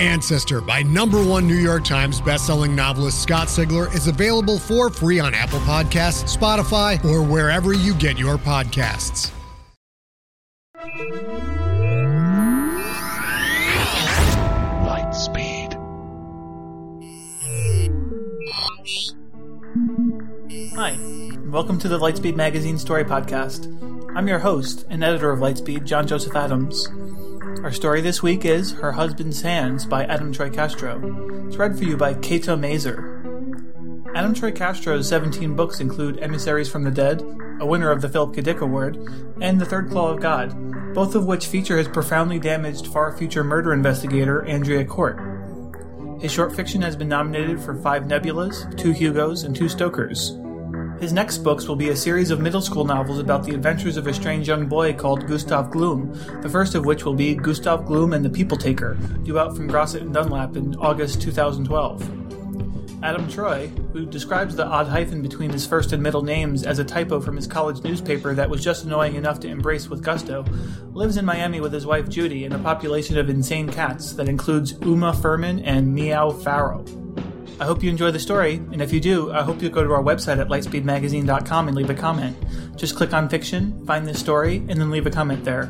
Ancestor by #1 New York Times bestselling novelist Scott Sigler is available for free on Apple Podcasts, Spotify, or wherever you get your podcasts. Lightspeed. Hi, and welcome to the Lightspeed Magazine Story Podcast. I'm your host and editor of Lightspeed, John Joseph Adams. Our story this week is Her Husband's Hands by Adam Troy Castro. It's read for you by Kathe Mazur. Adam Troy Castro's 17 books include Emissaries from the Dead, a winner of the Philip K. Dick Award, and The Third Claw of God, both of which feature his profoundly damaged far-future murder investigator, Andrea Court. His short fiction has been nominated for 5 Nebulas, 2 Hugos, and 2 Stokers. His next books will be a series of middle school novels about the adventures of a strange young boy called Gustav Gloom, the first of which will be Gustav Gloom and the People-Taker, due out from Grosset and Dunlap in August 2012. Adam Troy, who describes the odd hyphen between his first and middle names as a typo from his college newspaper that was just annoying enough to embrace with gusto, lives in Miami with his wife Judy and a population of insane cats that includes Uma Furman and Meow Faro. I hope you enjoy the story, and if you do, I hope you'll go to our website at lightspeedmagazine.com and leave a comment. Just click on Fiction, find this story, and then leave a comment there.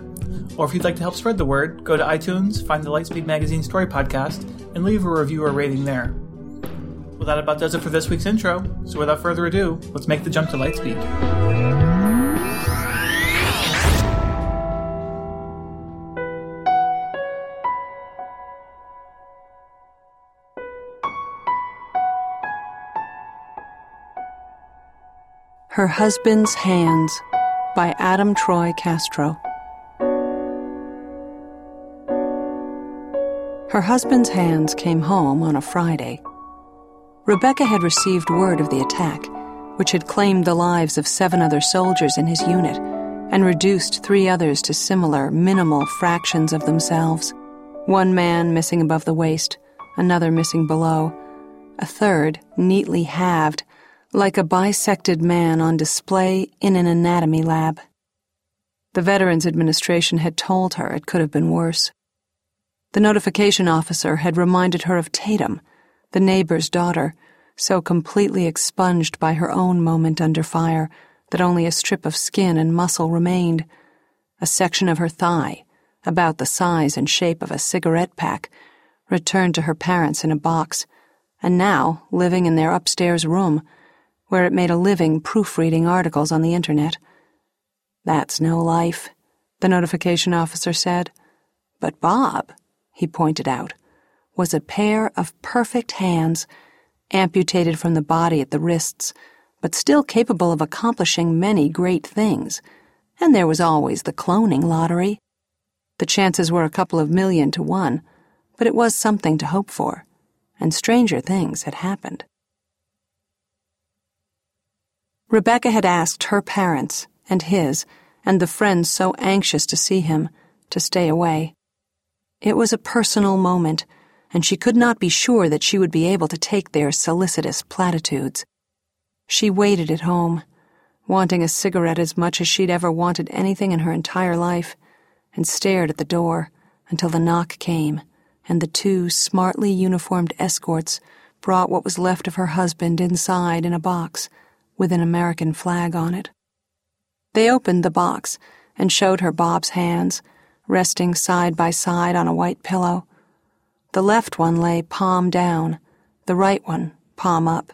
Or if you'd like to help spread the word, go to iTunes, find the Lightspeed Magazine Story Podcast, and leave a review or rating there. Well, that about does it for this week's intro, so without further ado, let's make the jump to Lightspeed. Her Husband's Hands by Adam Troy Castro. Her husband's hands came home on a Friday. Rebecca had received word of the attack, which had claimed the lives of 7 other soldiers in his unit and reduced 3 others to similar, minimal fractions of themselves. 1 man missing above the waist, another missing below, a third neatly halved, like a bisected man on display in an anatomy lab. The Veterans Administration had told her it could have been worse. The notification officer had reminded her of Tatum, the neighbor's daughter, so completely expunged by her own moment under fire that only a strip of skin and muscle remained, a section of her thigh, about the size and shape of a cigarette pack, returned to her parents in a box, and now living in their upstairs room, where it made a living proofreading articles on the internet. "That's no life," the notification officer said. But Bob, he pointed out, was a pair of perfect hands, amputated from the body at the wrists, but still capable of accomplishing many great things. And there was always the cloning lottery. The chances were a couple of million to 1, but it was something to hope for, and stranger things had happened. Rebecca had asked her parents, and his, and the friends so anxious to see him, to stay away. It was a personal moment, and she could not be sure that she would be able to take their solicitous platitudes. She waited at home, wanting a cigarette as much as she'd ever wanted anything in her entire life, and stared at the door until the knock came, and the two smartly uniformed escorts brought what was left of her husband inside in a box with an American flag on it. They opened the box and showed her Bob's hands, resting side by side on a white pillow. The left one lay palm down, the right one palm up.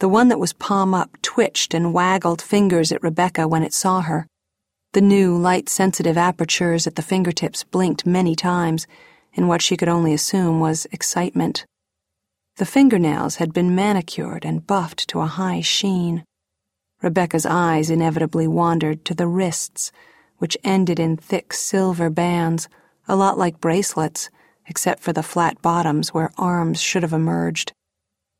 The one that was palm up twitched and waggled fingers at Rebecca when it saw her. The new, light-sensitive apertures at the fingertips blinked many times in what she could only assume was excitement. The fingernails had been manicured and buffed to a high sheen. Rebecca's eyes inevitably wandered to the wrists, which ended in thick silver bands, a lot like bracelets, except for the flat bottoms where arms should have emerged.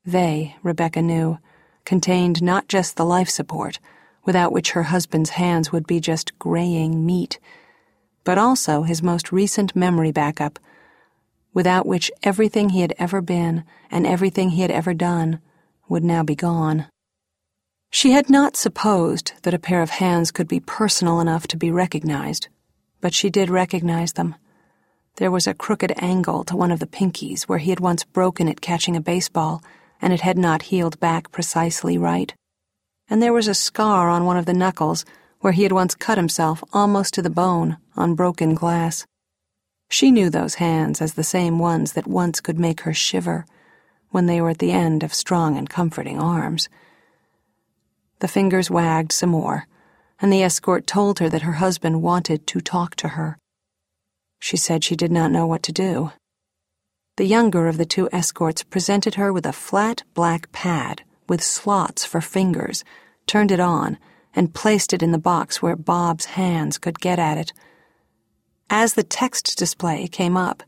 They, Rebecca knew, contained not just the life support, without which her husband's hands would be just graying meat, but also his most recent memory backup, without which everything he had ever been and everything he had ever done would now be gone. She had not supposed that a pair of hands could be personal enough to be recognized, but she did recognize them. There was a crooked angle to one of the pinkies where he had once broken it catching a baseball, and it had not healed back precisely right. And there was a scar on one of the knuckles where he had once cut himself almost to the bone on broken glass. She knew those hands as the same ones that once could make her shiver when they were at the end of strong and comforting arms. The fingers wagged some more, and the escort told her that her husband wanted to talk to her. She said she did not know what to do. The younger of the two escorts presented her with a flat black pad with slots for fingers, turned it on, and placed it in the box where Bob's hands could get at it. As the text display came up,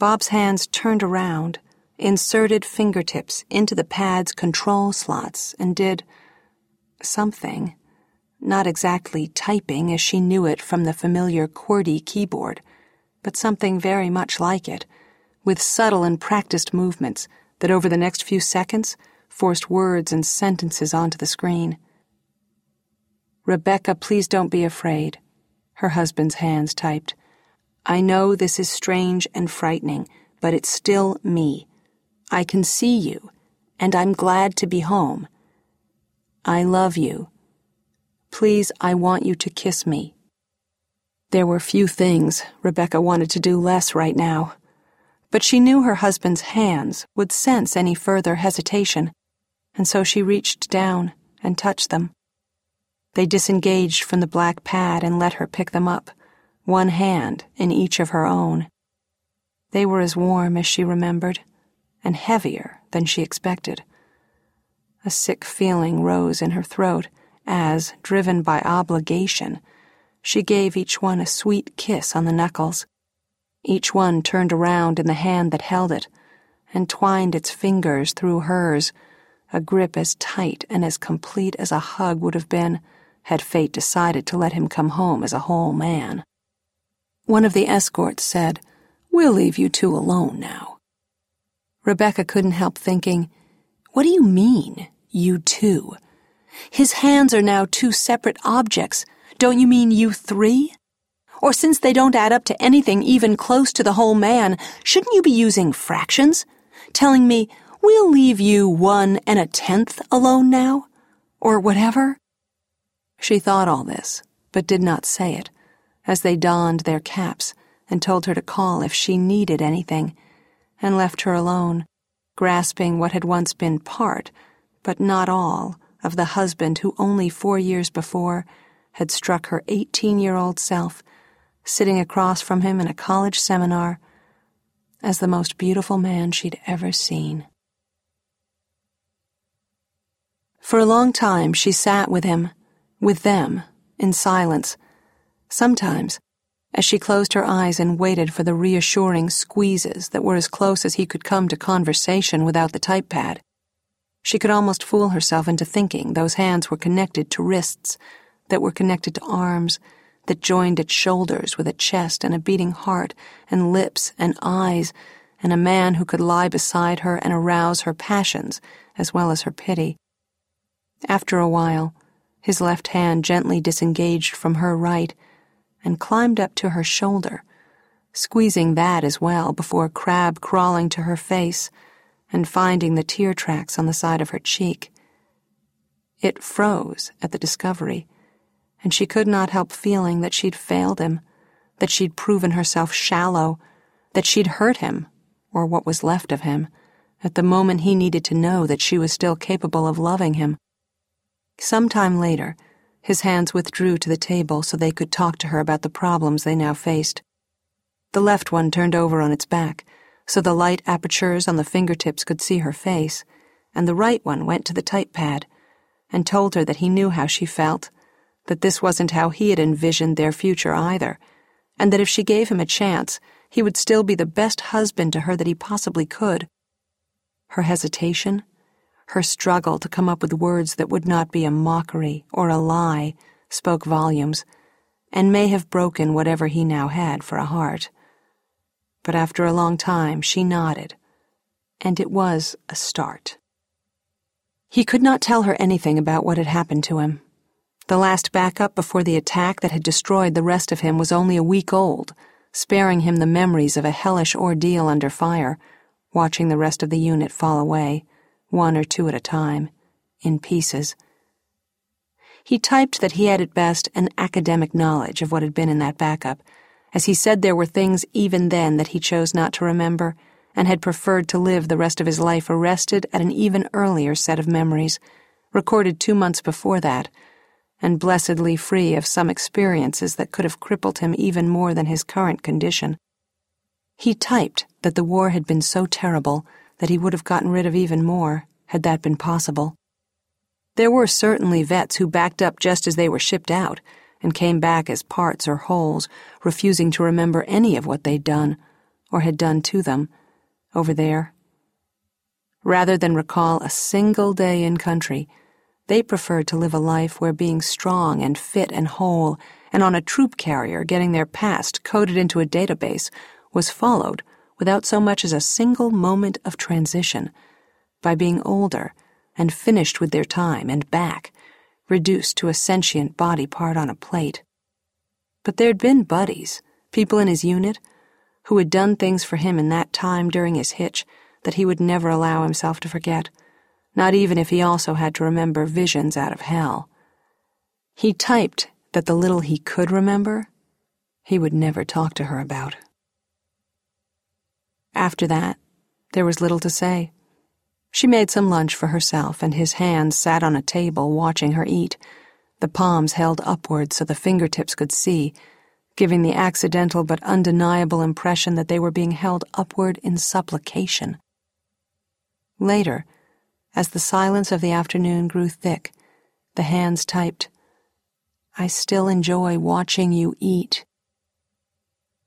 Bob's hands turned around, inserted fingertips into the pad's control slots, and did something, not exactly typing as she knew it from the familiar QWERTY keyboard, but something very much like it, with subtle and practiced movements that over the next few seconds forced words and sentences onto the screen. "Rebecca, please don't be afraid," her husband's hands typed. "I know this is strange and frightening, but it's still me. I can see you, and I'm glad to be home. I love you. Please, I want you to kiss me." There were few things Rebecca wanted to do less right now, but she knew her husband's hands would sense any further hesitation, and so she reached down and touched them. They disengaged from the black pad and let her pick them up, one hand in each of her own. They were as warm as she remembered, and heavier than she expected. A sick feeling rose in her throat as, driven by obligation, she gave each one a sweet kiss on the knuckles. Each one turned around in the hand that held it and twined its fingers through hers, a grip as tight and as complete as a hug would have been had fate decided to let him come home as a whole man. One of the escorts said, "We'll leave you two alone now." Rebecca couldn't help thinking, what do you mean, you two? His hands are now two separate objects. Don't you mean you three? Or since they don't add up to anything even close to the whole man, shouldn't you be using fractions? Telling me, "We'll leave you 1 1/10 alone now," or whatever? She thought all this, but did not say it, as they donned their caps and told her to call if she needed anything, and left her alone, grasping what had once been part, but not all, of the husband who only 4 years before had struck her 18-year-old self, sitting across from him in a college seminar, as the most beautiful man she'd ever seen. For a long time she sat with him, with them, in silence. Sometimes, as she closed her eyes and waited for the reassuring squeezes that were as close as he could come to conversation without the type pad, she could almost fool herself into thinking those hands were connected to wrists, that were connected to arms, that joined at shoulders with a chest and a beating heart and lips and eyes and a man who could lie beside her and arouse her passions as well as her pity. After a while, his left hand gently disengaged from her right and climbed up to her shoulder, squeezing that as well before crab crawling to her face and finding the tear tracks on the side of her cheek. It froze at the discovery, and she could not help feeling that she'd failed him, that she'd proven herself shallow, that she'd hurt him, or what was left of him, at the moment he needed to know that she was still capable of loving him. Sometime later, his hands withdrew to the table so they could talk to her about the problems they now faced. The left one turned over on its back, so the light apertures on the fingertips could see her face, and the right one went to the type pad and told her that he knew how she felt, that this wasn't how he had envisioned their future either, and that if she gave him a chance, he would still be the best husband to her that he possibly could. Her hesitation, her struggle to come up with words that would not be a mockery or a lie, spoke volumes, and may have broken whatever he now had for a heart. But after a long time, she nodded, and it was a start. He could not tell her anything about what had happened to him. The last backup before the attack that had destroyed the rest of him was only a week old, sparing him the memories of a hellish ordeal under fire, watching the rest of the unit fall away, one or two at a time, in pieces. He typed that he had at best an academic knowledge of what had been in that backup, as he said there were things even then that he chose not to remember and had preferred to live the rest of his life arrested at an even earlier set of memories, recorded 2 months before that, and blessedly free of some experiences that could have crippled him even more than his current condition. He typed that the war had been so terrible that he would have gotten rid of even more, had that been possible. There were certainly vets who backed up just as they were shipped out and came back as parts or wholes, refusing to remember any of what they'd done, or had done to them, over there. Rather than recall a single day in country, they preferred to live a life where being strong and fit and whole and on a troop carrier getting their past coded into a database was followed without so much as a single moment of transition, by being older and finished with their time and back, reduced to a sentient body part on a plate. But there'd been buddies, people in his unit, who had done things for him in that time during his hitch that he would never allow himself to forget, not even if he also had to remember visions out of hell. He typed that the little he could remember, he would never talk to her about. After that, there was little to say. She made some lunch for herself, and his hands sat on a table watching her eat, the palms held upward so the fingertips could see, giving the accidental but undeniable impression that they were being held upward in supplication. Later, as the silence of the afternoon grew thick, the hands typed, "I still enjoy watching you eat."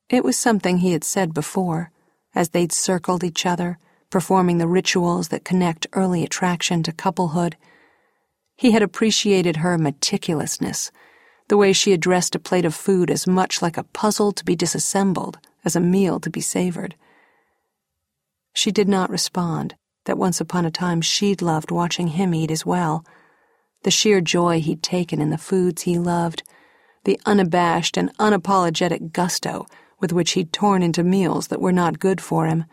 It was something he had said before, as they'd circled each other, performing the rituals that connect early attraction to couplehood. He had appreciated her meticulousness, the way she addressed a plate of food as much like a puzzle to be disassembled as a meal to be savored. She did not respond that once upon a time she'd loved watching him eat as well, the sheer joy he'd taken in the foods he loved, the unabashed and unapologetic gusto with which he'd torn into meals that were not good for him.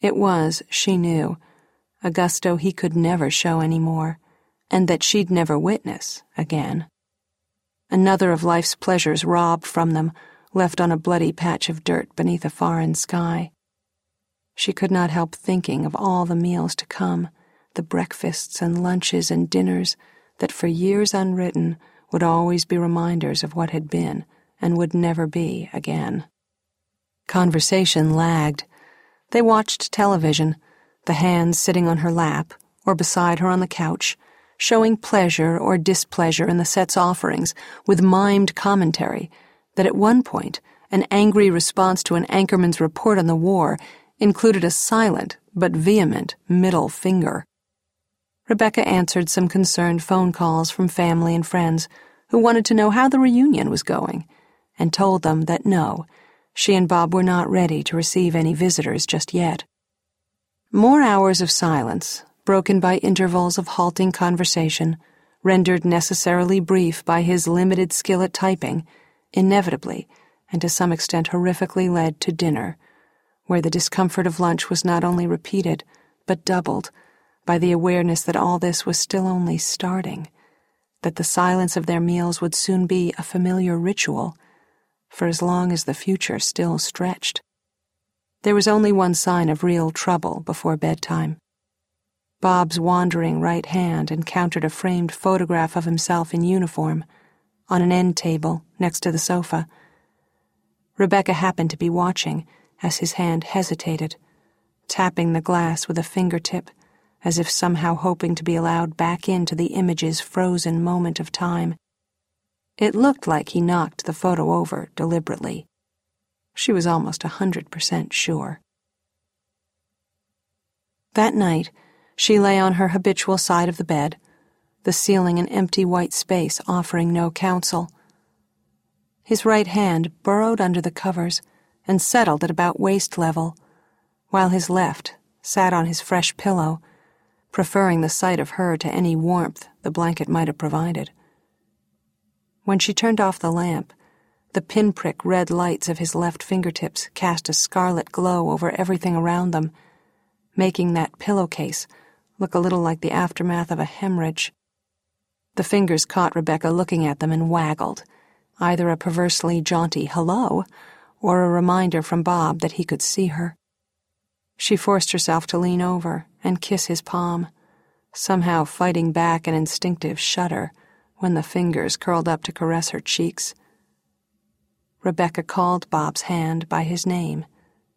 It was, she knew, a gusto he could never show any more, and that she'd never witness again. Another of life's pleasures robbed from them, left on a bloody patch of dirt beneath a foreign sky. She could not help thinking of all the meals to come, the breakfasts and lunches and dinners that for years unwritten would always be reminders of what had been and would never be again. Conversation lagged. They watched television, the hands sitting on her lap or beside her on the couch, showing pleasure or displeasure in the set's offerings with mimed commentary that at one point, an angry response to an anchorman's report on the war included a silent but vehement middle finger. Rebecca answered some concerned phone calls from family and friends who wanted to know how the reunion was going, and told them that no, she and Bob were not ready to receive any visitors just yet. More hours of silence, broken by intervals of halting conversation, rendered necessarily brief by his limited skill at typing, inevitably, and to some extent horrifically led to dinner, where the discomfort of lunch was not only repeated, but doubled, by the awareness that all this was still only starting, that the silence of their meals would soon be a familiar ritual, for as long as the future still stretched. There was only one sign of real trouble before bedtime. Bob's wandering right hand encountered a framed photograph of himself in uniform, on an end table next to the sofa. Rebecca happened to be watching as his hand hesitated, tapping the glass with a fingertip, as if somehow hoping to be allowed back into the image's frozen moment of time. It looked like he knocked the photo over deliberately. She was almost 100% sure. That night, she lay on her habitual side of the bed, the ceiling an empty white space offering no counsel. His right hand burrowed under the covers and settled at about waist level, while his left sat on his fresh pillow, preferring the sight of her to any warmth the blanket might have provided. When she turned off the lamp, the pinprick red lights of his left fingertips cast a scarlet glow over everything around them, making that pillowcase look a little like the aftermath of a hemorrhage. The fingers caught Rebecca looking at them and waggled, either a perversely jaunty hello or a reminder from Bob that he could see her. She forced herself to lean over and kiss his palm, somehow fighting back an instinctive shudder when the fingers curled up to caress her cheeks. Rebecca called Bob's hand by his name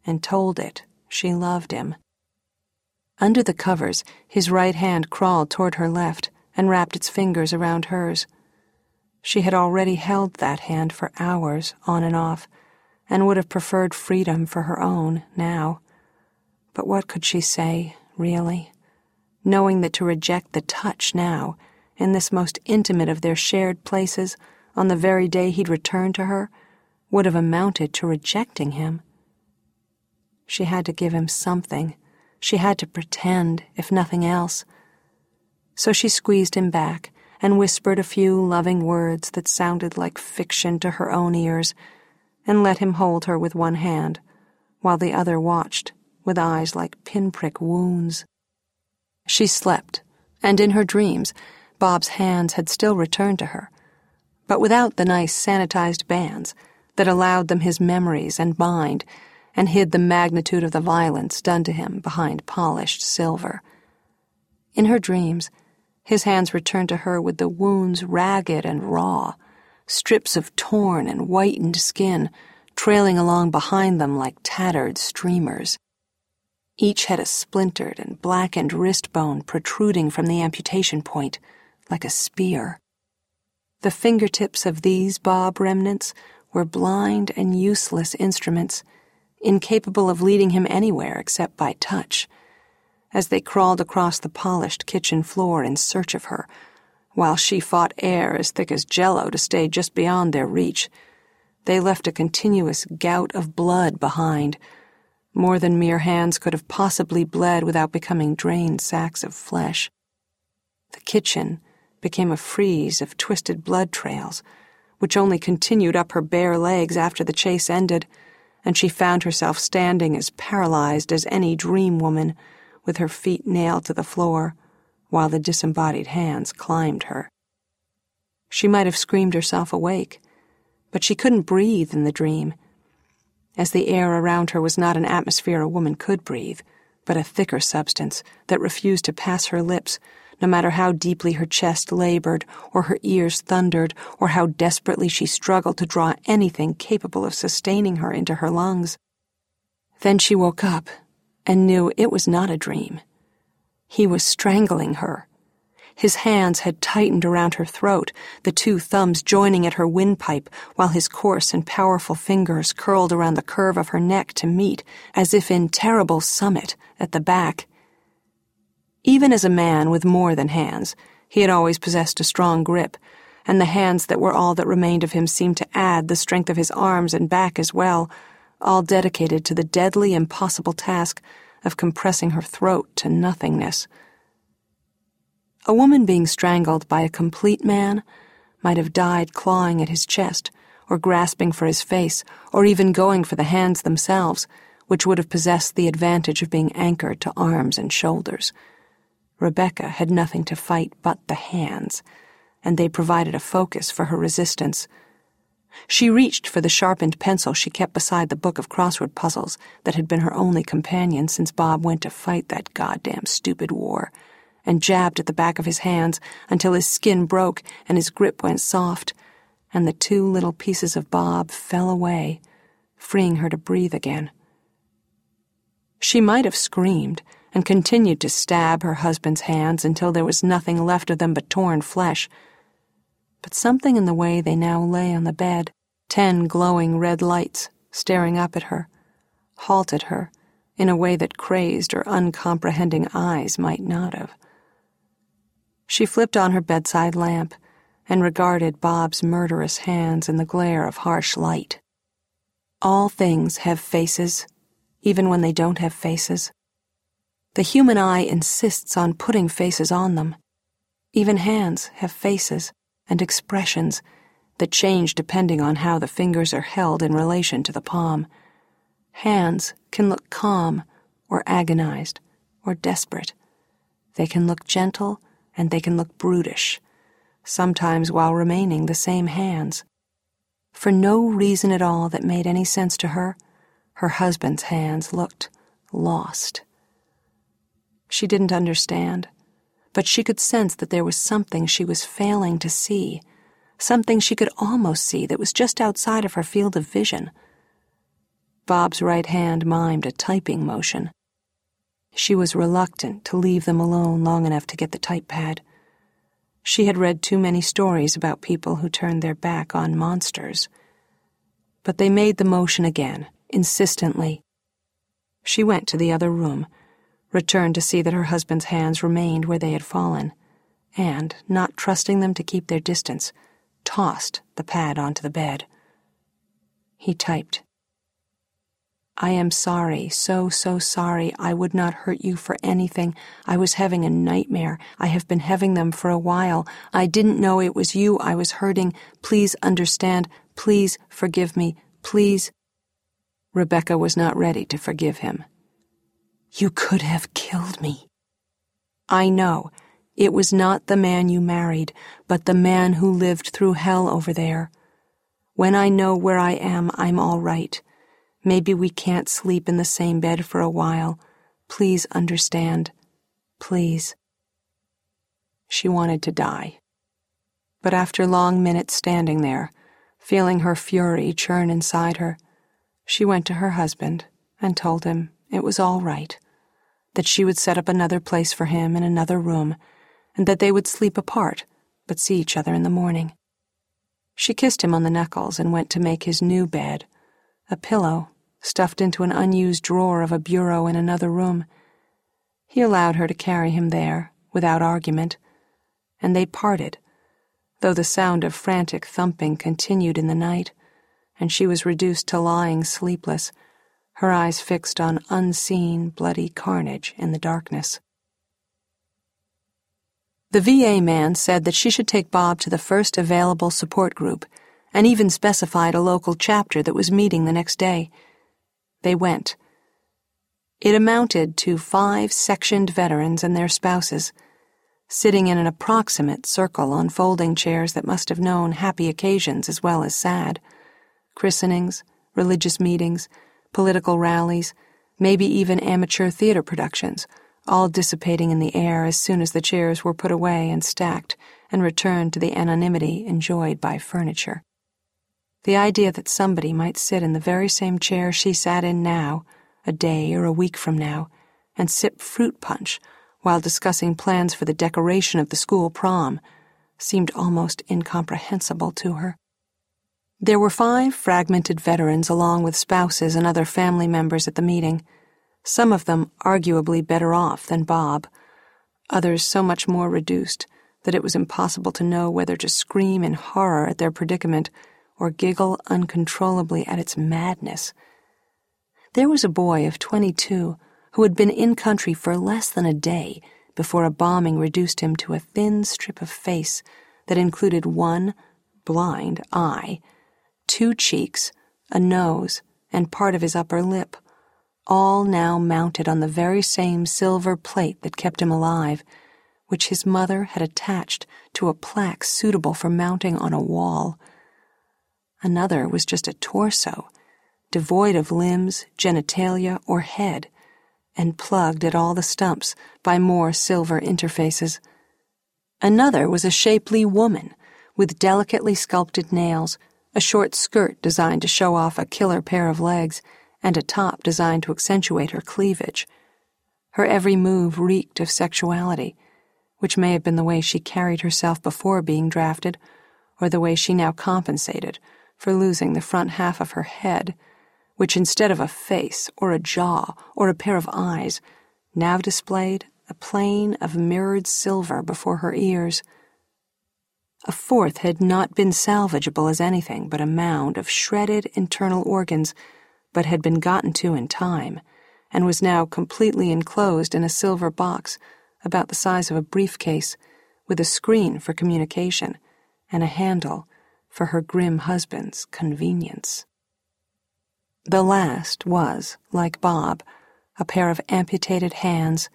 and told it she loved him. Under the covers, his right hand crawled toward her left and wrapped its fingers around hers. She had already held that hand for hours on and off, and would have preferred freedom for her own now. But what could she say, really, knowing that to reject the touch now, in this most intimate of their shared places, on the very day he'd returned to her, would have amounted to rejecting him? She had to give him something. She had to pretend, if nothing else. So she squeezed him back and whispered a few loving words that sounded like fiction to her own ears, and let him hold her with one hand, while the other watched, with eyes like pinprick wounds. She slept, and in her dreams, Bob's hands had still returned to her, but without the nice sanitized bands that allowed them his memories and mind, and hid the magnitude of the violence done to him behind polished silver. In her dreams, his hands returned to her with the wounds ragged and raw, strips of torn and whitened skin trailing along behind them like tattered streamers. Each had a splintered and blackened wrist bone protruding from the amputation point, like a spear. The fingertips of these Bob remnants were blind and useless instruments, incapable of leading him anywhere except by touch, as they crawled across the polished kitchen floor in search of her, while she fought air as thick as jello to stay just beyond their reach. They left a continuous gout of blood behind, more than mere hands could have possibly bled without becoming drained sacks of flesh. The kitchen became a frieze of twisted blood trails, which only continued up her bare legs after the chase ended, and she found herself standing as paralyzed as any dream woman, with her feet nailed to the floor, while the disembodied hands climbed her. She might have screamed herself awake, but she couldn't breathe in the dream, as the air around her was not an atmosphere a woman could breathe, but a thicker substance that refused to pass her lips, no matter how deeply her chest labored, or her ears thundered, or how desperately she struggled to draw anything capable of sustaining her into her lungs. Then she woke up and knew it was not a dream. He was strangling her. His hands had tightened around her throat, the two thumbs joining at her windpipe, while his coarse and powerful fingers curled around the curve of her neck to meet, as if in terrible summit, at the back. Even as a man with more than hands, he had always possessed a strong grip, and the hands that were all that remained of him seemed to add the strength of his arms and back as well, all dedicated to the deadly, impossible task of compressing her throat to nothingness. A woman being strangled by a complete man might have died clawing at his chest, or grasping for his face, or even going for the hands themselves, which would have possessed the advantage of being anchored to arms and shoulders. Rebecca had nothing to fight but the hands, and they provided a focus for her resistance. She reached for the sharpened pencil she kept beside the book of crossword puzzles that had been her only companion since Bob went to fight that goddamn stupid war, and jabbed at the back of his hands until his skin broke and his grip went soft, and the two little pieces of Bob fell away, freeing her to breathe again. She might have screamed and continued to stab her husband's hands until there was nothing left of them but torn flesh, but something in the way they now lay on the bed, 10 glowing red lights staring up at her, halted her in a way that crazed or uncomprehending eyes might not have. She flipped on her bedside lamp and regarded Bob's murderous hands in the glare of harsh light. All things have faces, even when they don't have faces. The human eye insists on putting faces on them. Even hands have faces and expressions that change depending on how the fingers are held in relation to the palm. Hands can look calm or agonized or desperate. They can look gentle and they can look brutish, sometimes while remaining the same hands. For no reason at all that made any sense to her, her husband's hands looked lost. She didn't understand, but she could sense that there was something she was failing to see, something she could almost see that was just outside of her field of vision. Bob's right hand mimed a typing motion. She was reluctant to leave them alone long enough to get the type pad. She had read too many stories about people who turned their back on monsters. But they made the motion again, insistently. She went to the other room, returned to see that her husband's hands remained where they had fallen, and, not trusting them to keep their distance, tossed the pad onto the bed. He typed, "I am sorry, so sorry. I would not hurt you for anything. I was having a nightmare. I have been having them for a while. I didn't know it was you I was hurting. Please understand. Please forgive me. Please." Rebecca was not ready to forgive him. "You could have killed me." "I know. It was not the man you married, but the man who lived through hell over there. When I know where I am, I'm all right. Maybe we can't sleep in the same bed for a while. Please understand. Please." She wanted to die. But after long minutes standing there, feeling her fury churn inside her, she went to her husband and told him it was all right, that she would set up another place for him in another room, and that they would sleep apart but see each other in the morning. She kissed him on the knuckles and went to make his new bed, a pillow stuffed into an unused drawer of a bureau in another room. He allowed her to carry him there, without argument, and they parted, though the sound of frantic thumping continued in the night, and she was reduced to lying sleepless, her eyes fixed on unseen, bloody carnage in the darkness. The VA man said that she should take Bob to the first available support group, and even specified a local chapter that was meeting the next day. They went. It amounted to 5 sectioned veterans and their spouses, sitting in an approximate circle on folding chairs that must have known happy occasions as well as sad. Christenings, religious meetings, political rallies, maybe even amateur theater productions, all dissipating in the air as soon as the chairs were put away and stacked and returned to the anonymity enjoyed by furniture. The idea that somebody might sit in the very same chair she sat in now, a day or a week from now, and sip fruit punch while discussing plans for the decoration of the school prom seemed almost incomprehensible to her. There were 5 fragmented veterans along with spouses and other family members at the meeting, some of them arguably better off than Bob, others so much more reduced that it was impossible to know whether to scream in horror at their predicament or giggle uncontrollably at its madness. There was a boy of 22 who had been in country for less than a day before a bombing reduced him to a thin strip of face that included one blind eye, 2 cheeks, a nose, and part of his upper lip, all now mounted on the very same silver plate that kept him alive, which his mother had attached to a plaque suitable for mounting on a wall. Another was just a torso, devoid of limbs, genitalia, or head, and plugged at all the stumps by more silver interfaces. Another was a shapely woman, with delicately sculpted nails, a short skirt designed to show off a killer pair of legs, and a top designed to accentuate her cleavage. Her every move reeked of sexuality, which may have been the way she carried herself before being drafted, or the way she now compensated for losing the front half of her head, which instead of a face or a jaw or a pair of eyes, now displayed a plane of mirrored silver before her ears. A fourth had not been salvageable as anything but a mound of shredded internal organs, but had been gotten to in time, and was now completely enclosed in a silver box about the size of a briefcase, with a screen for communication and a handle for her grim husband's convenience. The last was, like Bob, a pair of amputated hands.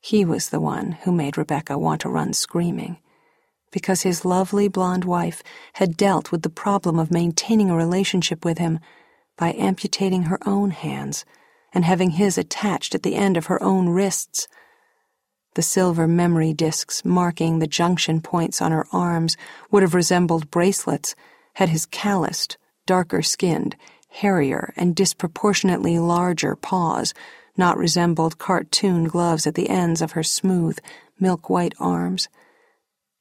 He was the one who made Rebecca want to run screaming, because his lovely blonde wife had dealt with the problem of maintaining a relationship with him by amputating her own hands and having his attached at the end of her own wrists. The silver memory discs marking the junction points on her arms would have resembled bracelets had his calloused, darker-skinned, hairier, and disproportionately larger paws not resembled cartoon gloves at the ends of her smooth, milk-white arms.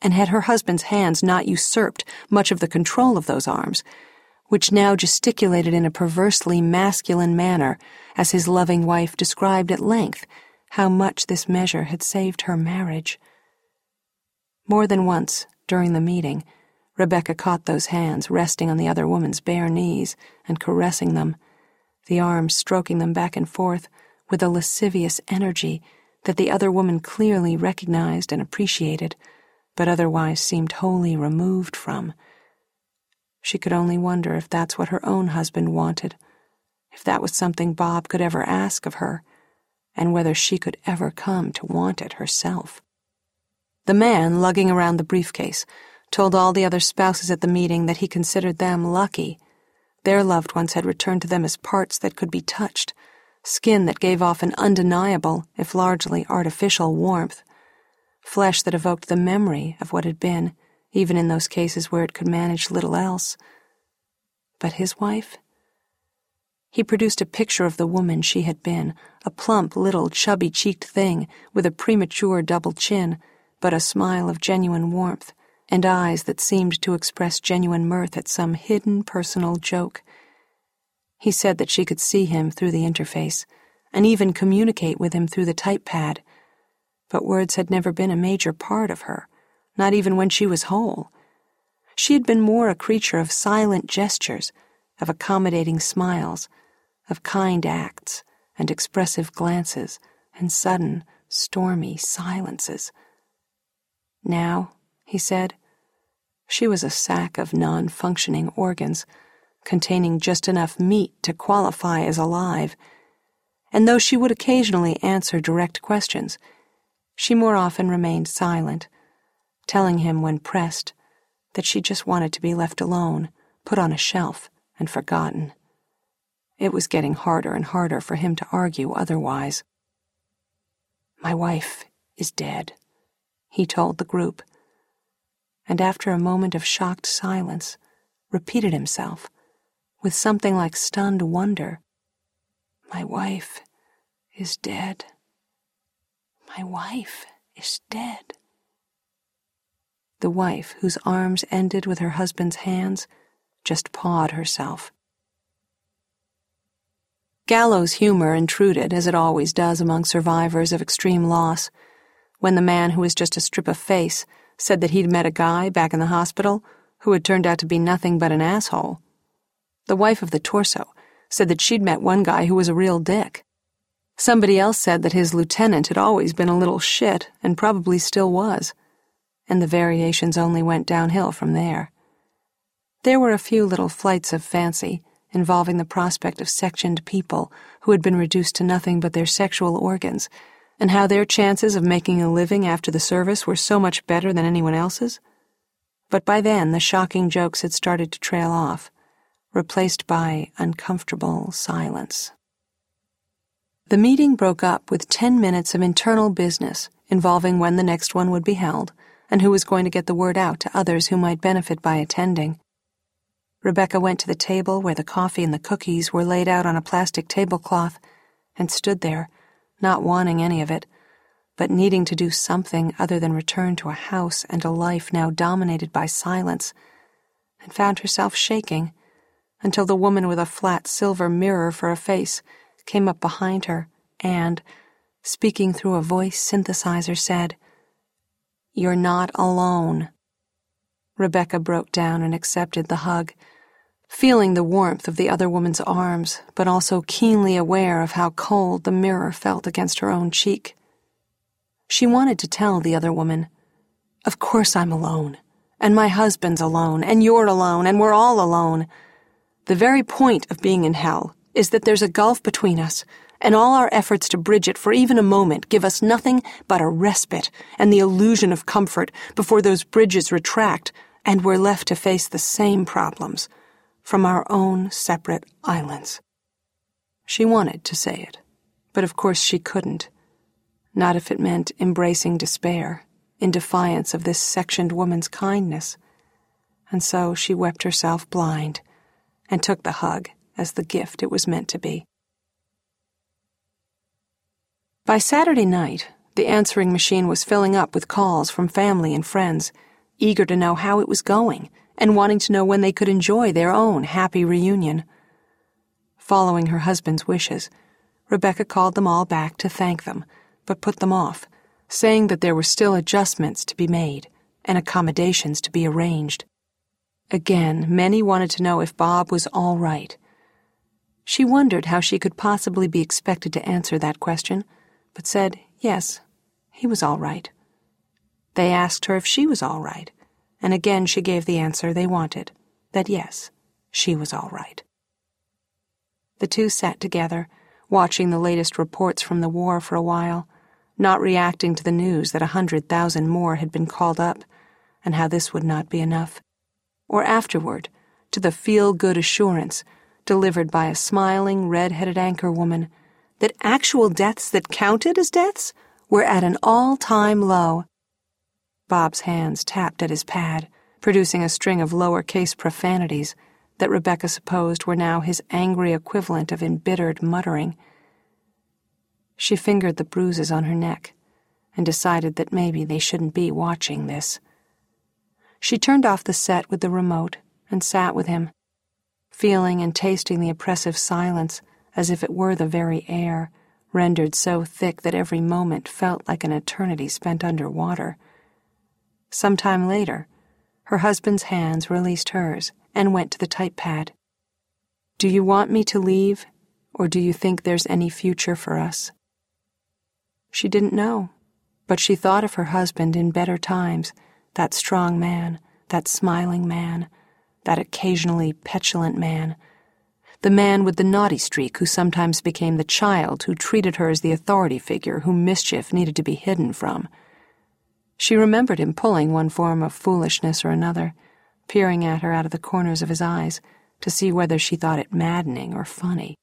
And had her husband's hands not usurped much of the control of those arms, which now gesticulated in a perversely masculine manner as his loving wife described at length how much this measure had saved her marriage. More than once, during the meeting, Rebecca caught those hands resting on the other woman's bare knees and caressing them, the arms stroking them back and forth with a lascivious energy that the other woman clearly recognized and appreciated, but otherwise seemed wholly removed from. She could only wonder if that's what her own husband wanted, if that was something Bob could ever ask of her, and whether she could ever come to want it herself. The man lugging around the briefcase told all the other spouses at the meeting that he considered them lucky. Their loved ones had returned to them as parts that could be touched, skin that gave off an undeniable, if largely artificial, warmth, flesh that evoked the memory of what had been, even in those cases where it could manage little else. But his wife? He produced a picture of the woman she had been, a plump little chubby-cheeked thing with a premature double chin, but a smile of genuine warmth, and eyes that seemed to express genuine mirth at some hidden personal joke. He said that she could see him through the interface, and even communicate with him through the type pad, but words had never been a major part of her, not even when she was whole. She had been more a creature of silent gestures, of accommodating smiles, of kind acts and expressive glances and sudden, stormy silences. Now, he said, she was a sack of non-functioning organs, containing just enough meat to qualify as alive, and though she would occasionally answer direct questions, she more often remained silent, telling him when pressed that she just wanted to be left alone, put on a shelf, and forgotten. It was getting harder and harder for him to argue otherwise. "My wife is dead," he told the group, and after a moment of shocked silence, repeated himself, with something like stunned wonder. "My wife is dead. My wife is dead." The wife, whose arms ended with her husband's hands, just pawed herself. Gallows humor intruded, as it always does among survivors of extreme loss. When the man who was just a strip of face said that he'd met a guy back in the hospital who had turned out to be nothing but an asshole. The wife of the torso said that she'd met one guy who was a real dick. Somebody else said that his lieutenant had always been a little shit, and probably still was, and the variations only went downhill from there. There were a few little flights of fancy, involving the prospect of sectioned people who had been reduced to nothing but their sexual organs, and how their chances of making a living after the service were so much better than anyone else's. But by then the shocking jokes had started to trail off, replaced by uncomfortable silence. The meeting broke up with 10 minutes of internal business involving when the next one would be held and who was going to get the word out to others who might benefit by attending. Rebecca went to the table where the coffee and the cookies were laid out on a plastic tablecloth and stood there, not wanting any of it, but needing to do something other than return to a house and a life now dominated by silence, and found herself shaking until the woman with a flat silver mirror for a face came up behind her and, speaking through a voice synthesizer, said, "You're not alone." Rebecca broke down and accepted the hug, feeling the warmth of the other woman's arms, but also keenly aware of how cold the mirror felt against her own cheek. She wanted to tell the other woman, "Of course I'm alone, and my husband's alone, and you're alone, and we're all alone. The very point of being in hell is that there's a gulf between us, and all our efforts to bridge it for even a moment give us nothing but a respite and the illusion of comfort before those bridges retract and we're left to face the same problems from our own separate islands." She wanted to say it, but of course she couldn't. Not if it meant embracing despair, in defiance of this sectioned woman's kindness. And so she wept herself blind, and took the hug as the gift it was meant to be. By Saturday night, the answering machine was filling up with calls from family and friends, eager to know how it was going, and wanting to know when they could enjoy their own happy reunion. Following her husband's wishes, Rebecca called them all back to thank them, but put them off, saying that there were still adjustments to be made and accommodations to be arranged. Again, many wanted to know if Bob was all right. She wondered how she could possibly be expected to answer that question, but said, yes, he was all right. They asked her if she was all right, and again she gave the answer they wanted, that yes, she was all right. The two sat together, watching the latest reports from the war for a while, not reacting to the news that 100,000 more had been called up, and how this would not be enough, or afterward, to the feel-good assurance delivered by a smiling, red-headed anchor woman that actual deaths that counted as deaths were at an all-time low. Bob's hands tapped at his pad, producing a string of lowercase profanities that Rebecca supposed were now his angry equivalent of embittered muttering. She fingered the bruises on her neck and decided that maybe they shouldn't be watching this. She turned off the set with the remote and sat with him, feeling and tasting the oppressive silence as if it were the very air, rendered so thick that every moment felt like an eternity spent underwater. Sometime later, her husband's hands released hers and went to the type pad. "Do you want me to leave, or do you think there's any future for us?" She didn't know, but she thought of her husband in better times, that strong man, that smiling man, that occasionally petulant man, the man with the naughty streak who sometimes became the child who treated her as the authority figure whom mischief needed to be hidden from. She remembered him pulling one form of foolishness or another, peering at her out of the corners of his eyes to see whether she thought it maddening or funny.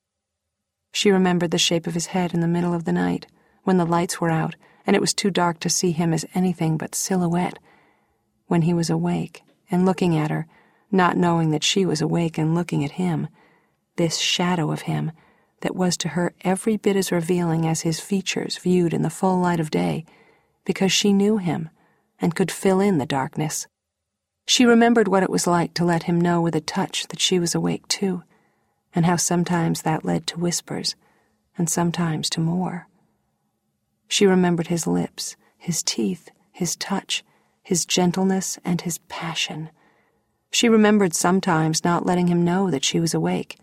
She remembered the shape of his head in the middle of the night, when the lights were out and it was too dark to see him as anything but silhouette, when he was awake and looking at her, not knowing that she was awake and looking at him, this shadow of him that was to her every bit as revealing as his features viewed in the full light of day, because she knew him and could fill in the darkness. She remembered what it was like to let him know with a touch that she was awake too, and how sometimes that led to whispers, and sometimes to more. She remembered his lips, his teeth, his touch, his gentleness, and his passion. She remembered sometimes not letting him know that she was awake,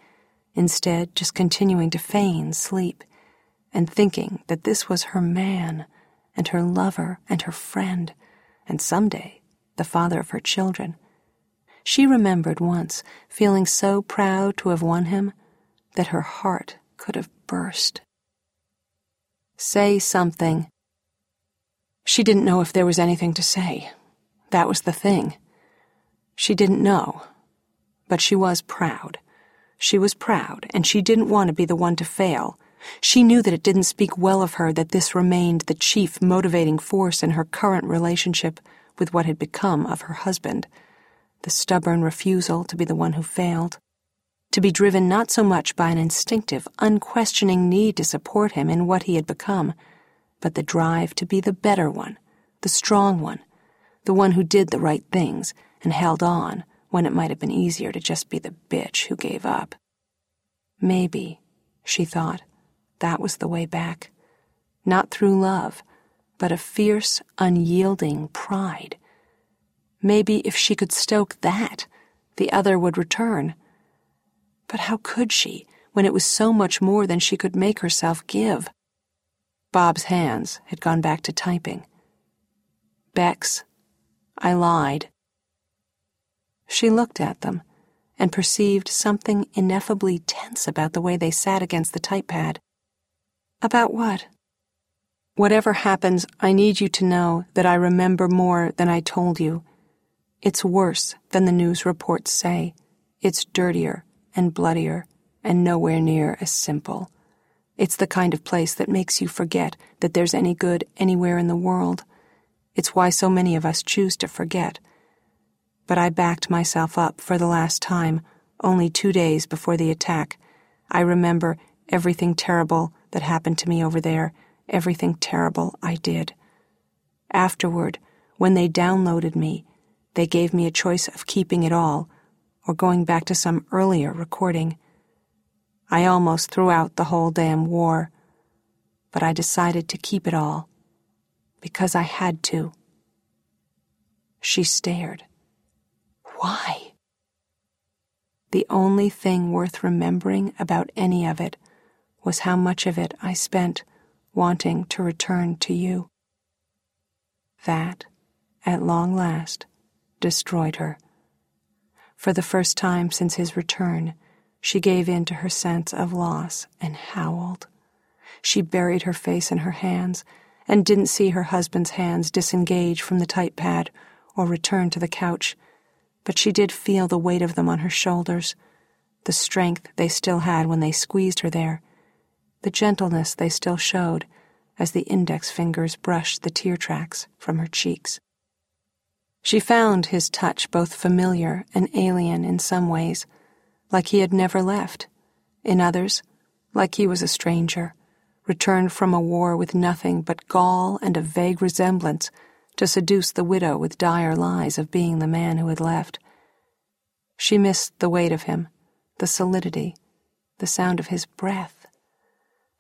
instead just continuing to feign sleep, and thinking that this was her man and her lover and her friend, and someday the father of her children. She remembered once feeling so proud to have won him that her heart could have burst. Say something. She didn't know if there was anything to say. That was the thing. She didn't know, but she was proud. She was proud, and she didn't want to be the one to fail. She knew that it didn't speak well of her that this remained the chief motivating force in her current relationship with what had become of her husband, the stubborn refusal to be the one who failed, to be driven not so much by an instinctive, unquestioning need to support him in what he had become, but the drive to be the better one, the strong one, the one who did the right things and held on when it might have been easier to just be the bitch who gave up. Maybe, she thought, that was the way back. Not through love, but a fierce, unyielding pride. Maybe if she could stoke that, the other would return. But how could she, when it was so much more than she could make herself give? Bob's hands had gone back to typing. Bex, I lied. She looked at them and perceived something ineffably tense about the way they sat against the typepad. About what? Whatever happens, I need you to know that I remember more than I told you. It's worse than the news reports say. It's dirtier and bloodier and nowhere near as simple. It's the kind of place that makes you forget that there's any good anywhere in the world. It's why so many of us choose to forget. But I backed myself up for the last time, only 2 days before the attack. I remember everything terrible that happened to me over there, everything terrible I did. Afterward, when they downloaded me, they gave me a choice of keeping it all or going back to some earlier recording. I almost threw out the whole damn war, but I decided to keep it all because I had to. She stared. Why? The only thing worth remembering about any of it was how much of it I spent wanting to return to you. That, at long last, destroyed her. For the first time since his return, she gave in to her sense of loss and howled. She buried her face in her hands and didn't see her husband's hands disengage from the typepad or return to the couch, but she did feel the weight of them on her shoulders, the strength they still had when they squeezed her there, the gentleness they still showed as the index fingers brushed the tear tracks from her cheeks. She found his touch both familiar and alien in some ways, like he had never left, in others, like he was a stranger, returned from a war with nothing but gall and a vague resemblance to seduce the widow with dire lies of being the man who had left. She missed the weight of him, the solidity, the sound of his breath,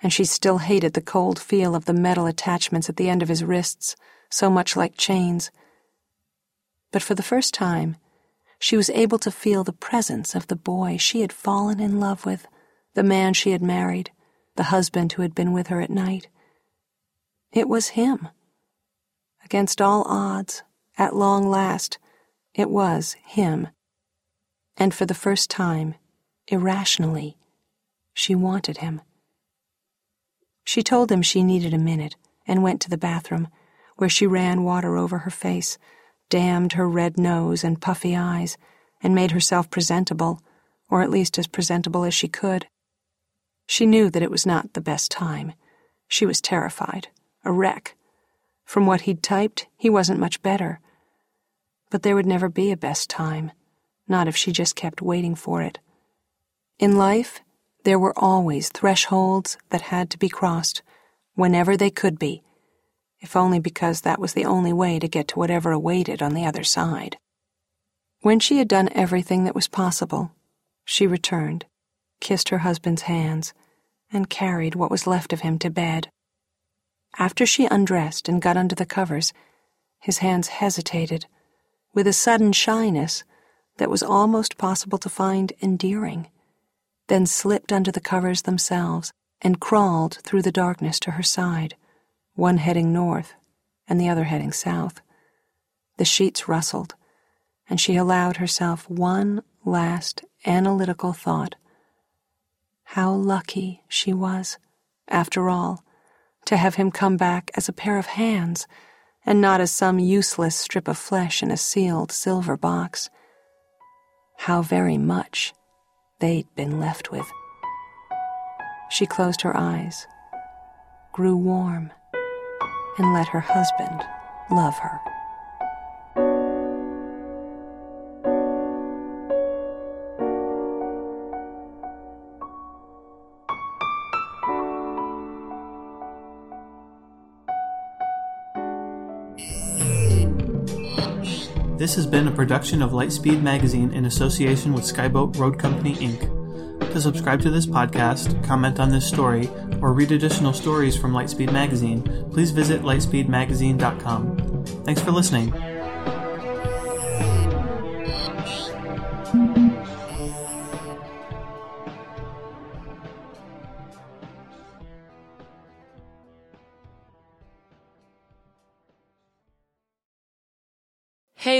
and she still hated the cold feel of the metal attachments at the end of his wrists, so much like chains. But for the first time, she was able to feel the presence of the boy she had fallen in love with, the man she had married, the husband who had been with her at night. It was him. Against all odds, at long last, it was him. And for the first time, irrationally, she wanted him. She told him she needed a minute and went to the bathroom, where she ran water over her face, damned her red nose and puffy eyes, and made herself presentable, or at least as presentable as she could. She knew that it was not the best time. She was terrified, a wreck. From what he'd typed, he wasn't much better. But there would never be a best time, not if she just kept waiting for it. In life, there were always thresholds that had to be crossed, whenever they could be, if only because that was the only way to get to whatever awaited on the other side. When she had done everything that was possible, she returned, kissed her husband's hands, and carried what was left of him to bed. After she undressed and got under the covers, his hands hesitated, with a sudden shyness that was almost possible to find endearing, then slipped under the covers themselves and crawled through the darkness to her side, one heading north and the other heading south. The sheets rustled, and she allowed herself one last analytical thought. How lucky she was, after all, to have him come back as a pair of hands and not as some useless strip of flesh in a sealed silver box. How very much they'd been left with. She closed her eyes, grew warm, and let her husband love her. This has been a production of Lightspeed Magazine in association with Skyboat Road Company, Inc. To subscribe to this podcast, comment on this story, or read additional stories from Lightspeed Magazine, please visit lightspeedmagazine.com. Thanks for listening. Hey